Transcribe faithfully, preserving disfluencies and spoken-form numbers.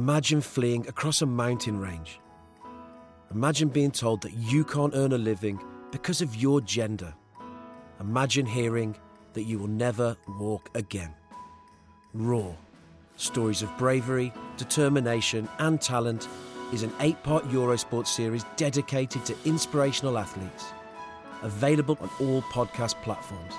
Imagine fleeing across a mountain range. Imagine being told that you can't earn a living because of your gender. Imagine hearing that you will never walk again. Raw, Stories of Bravery, Determination and Talent is an eight-part Eurosport series dedicated to inspirational athletes. Available on all podcast platforms.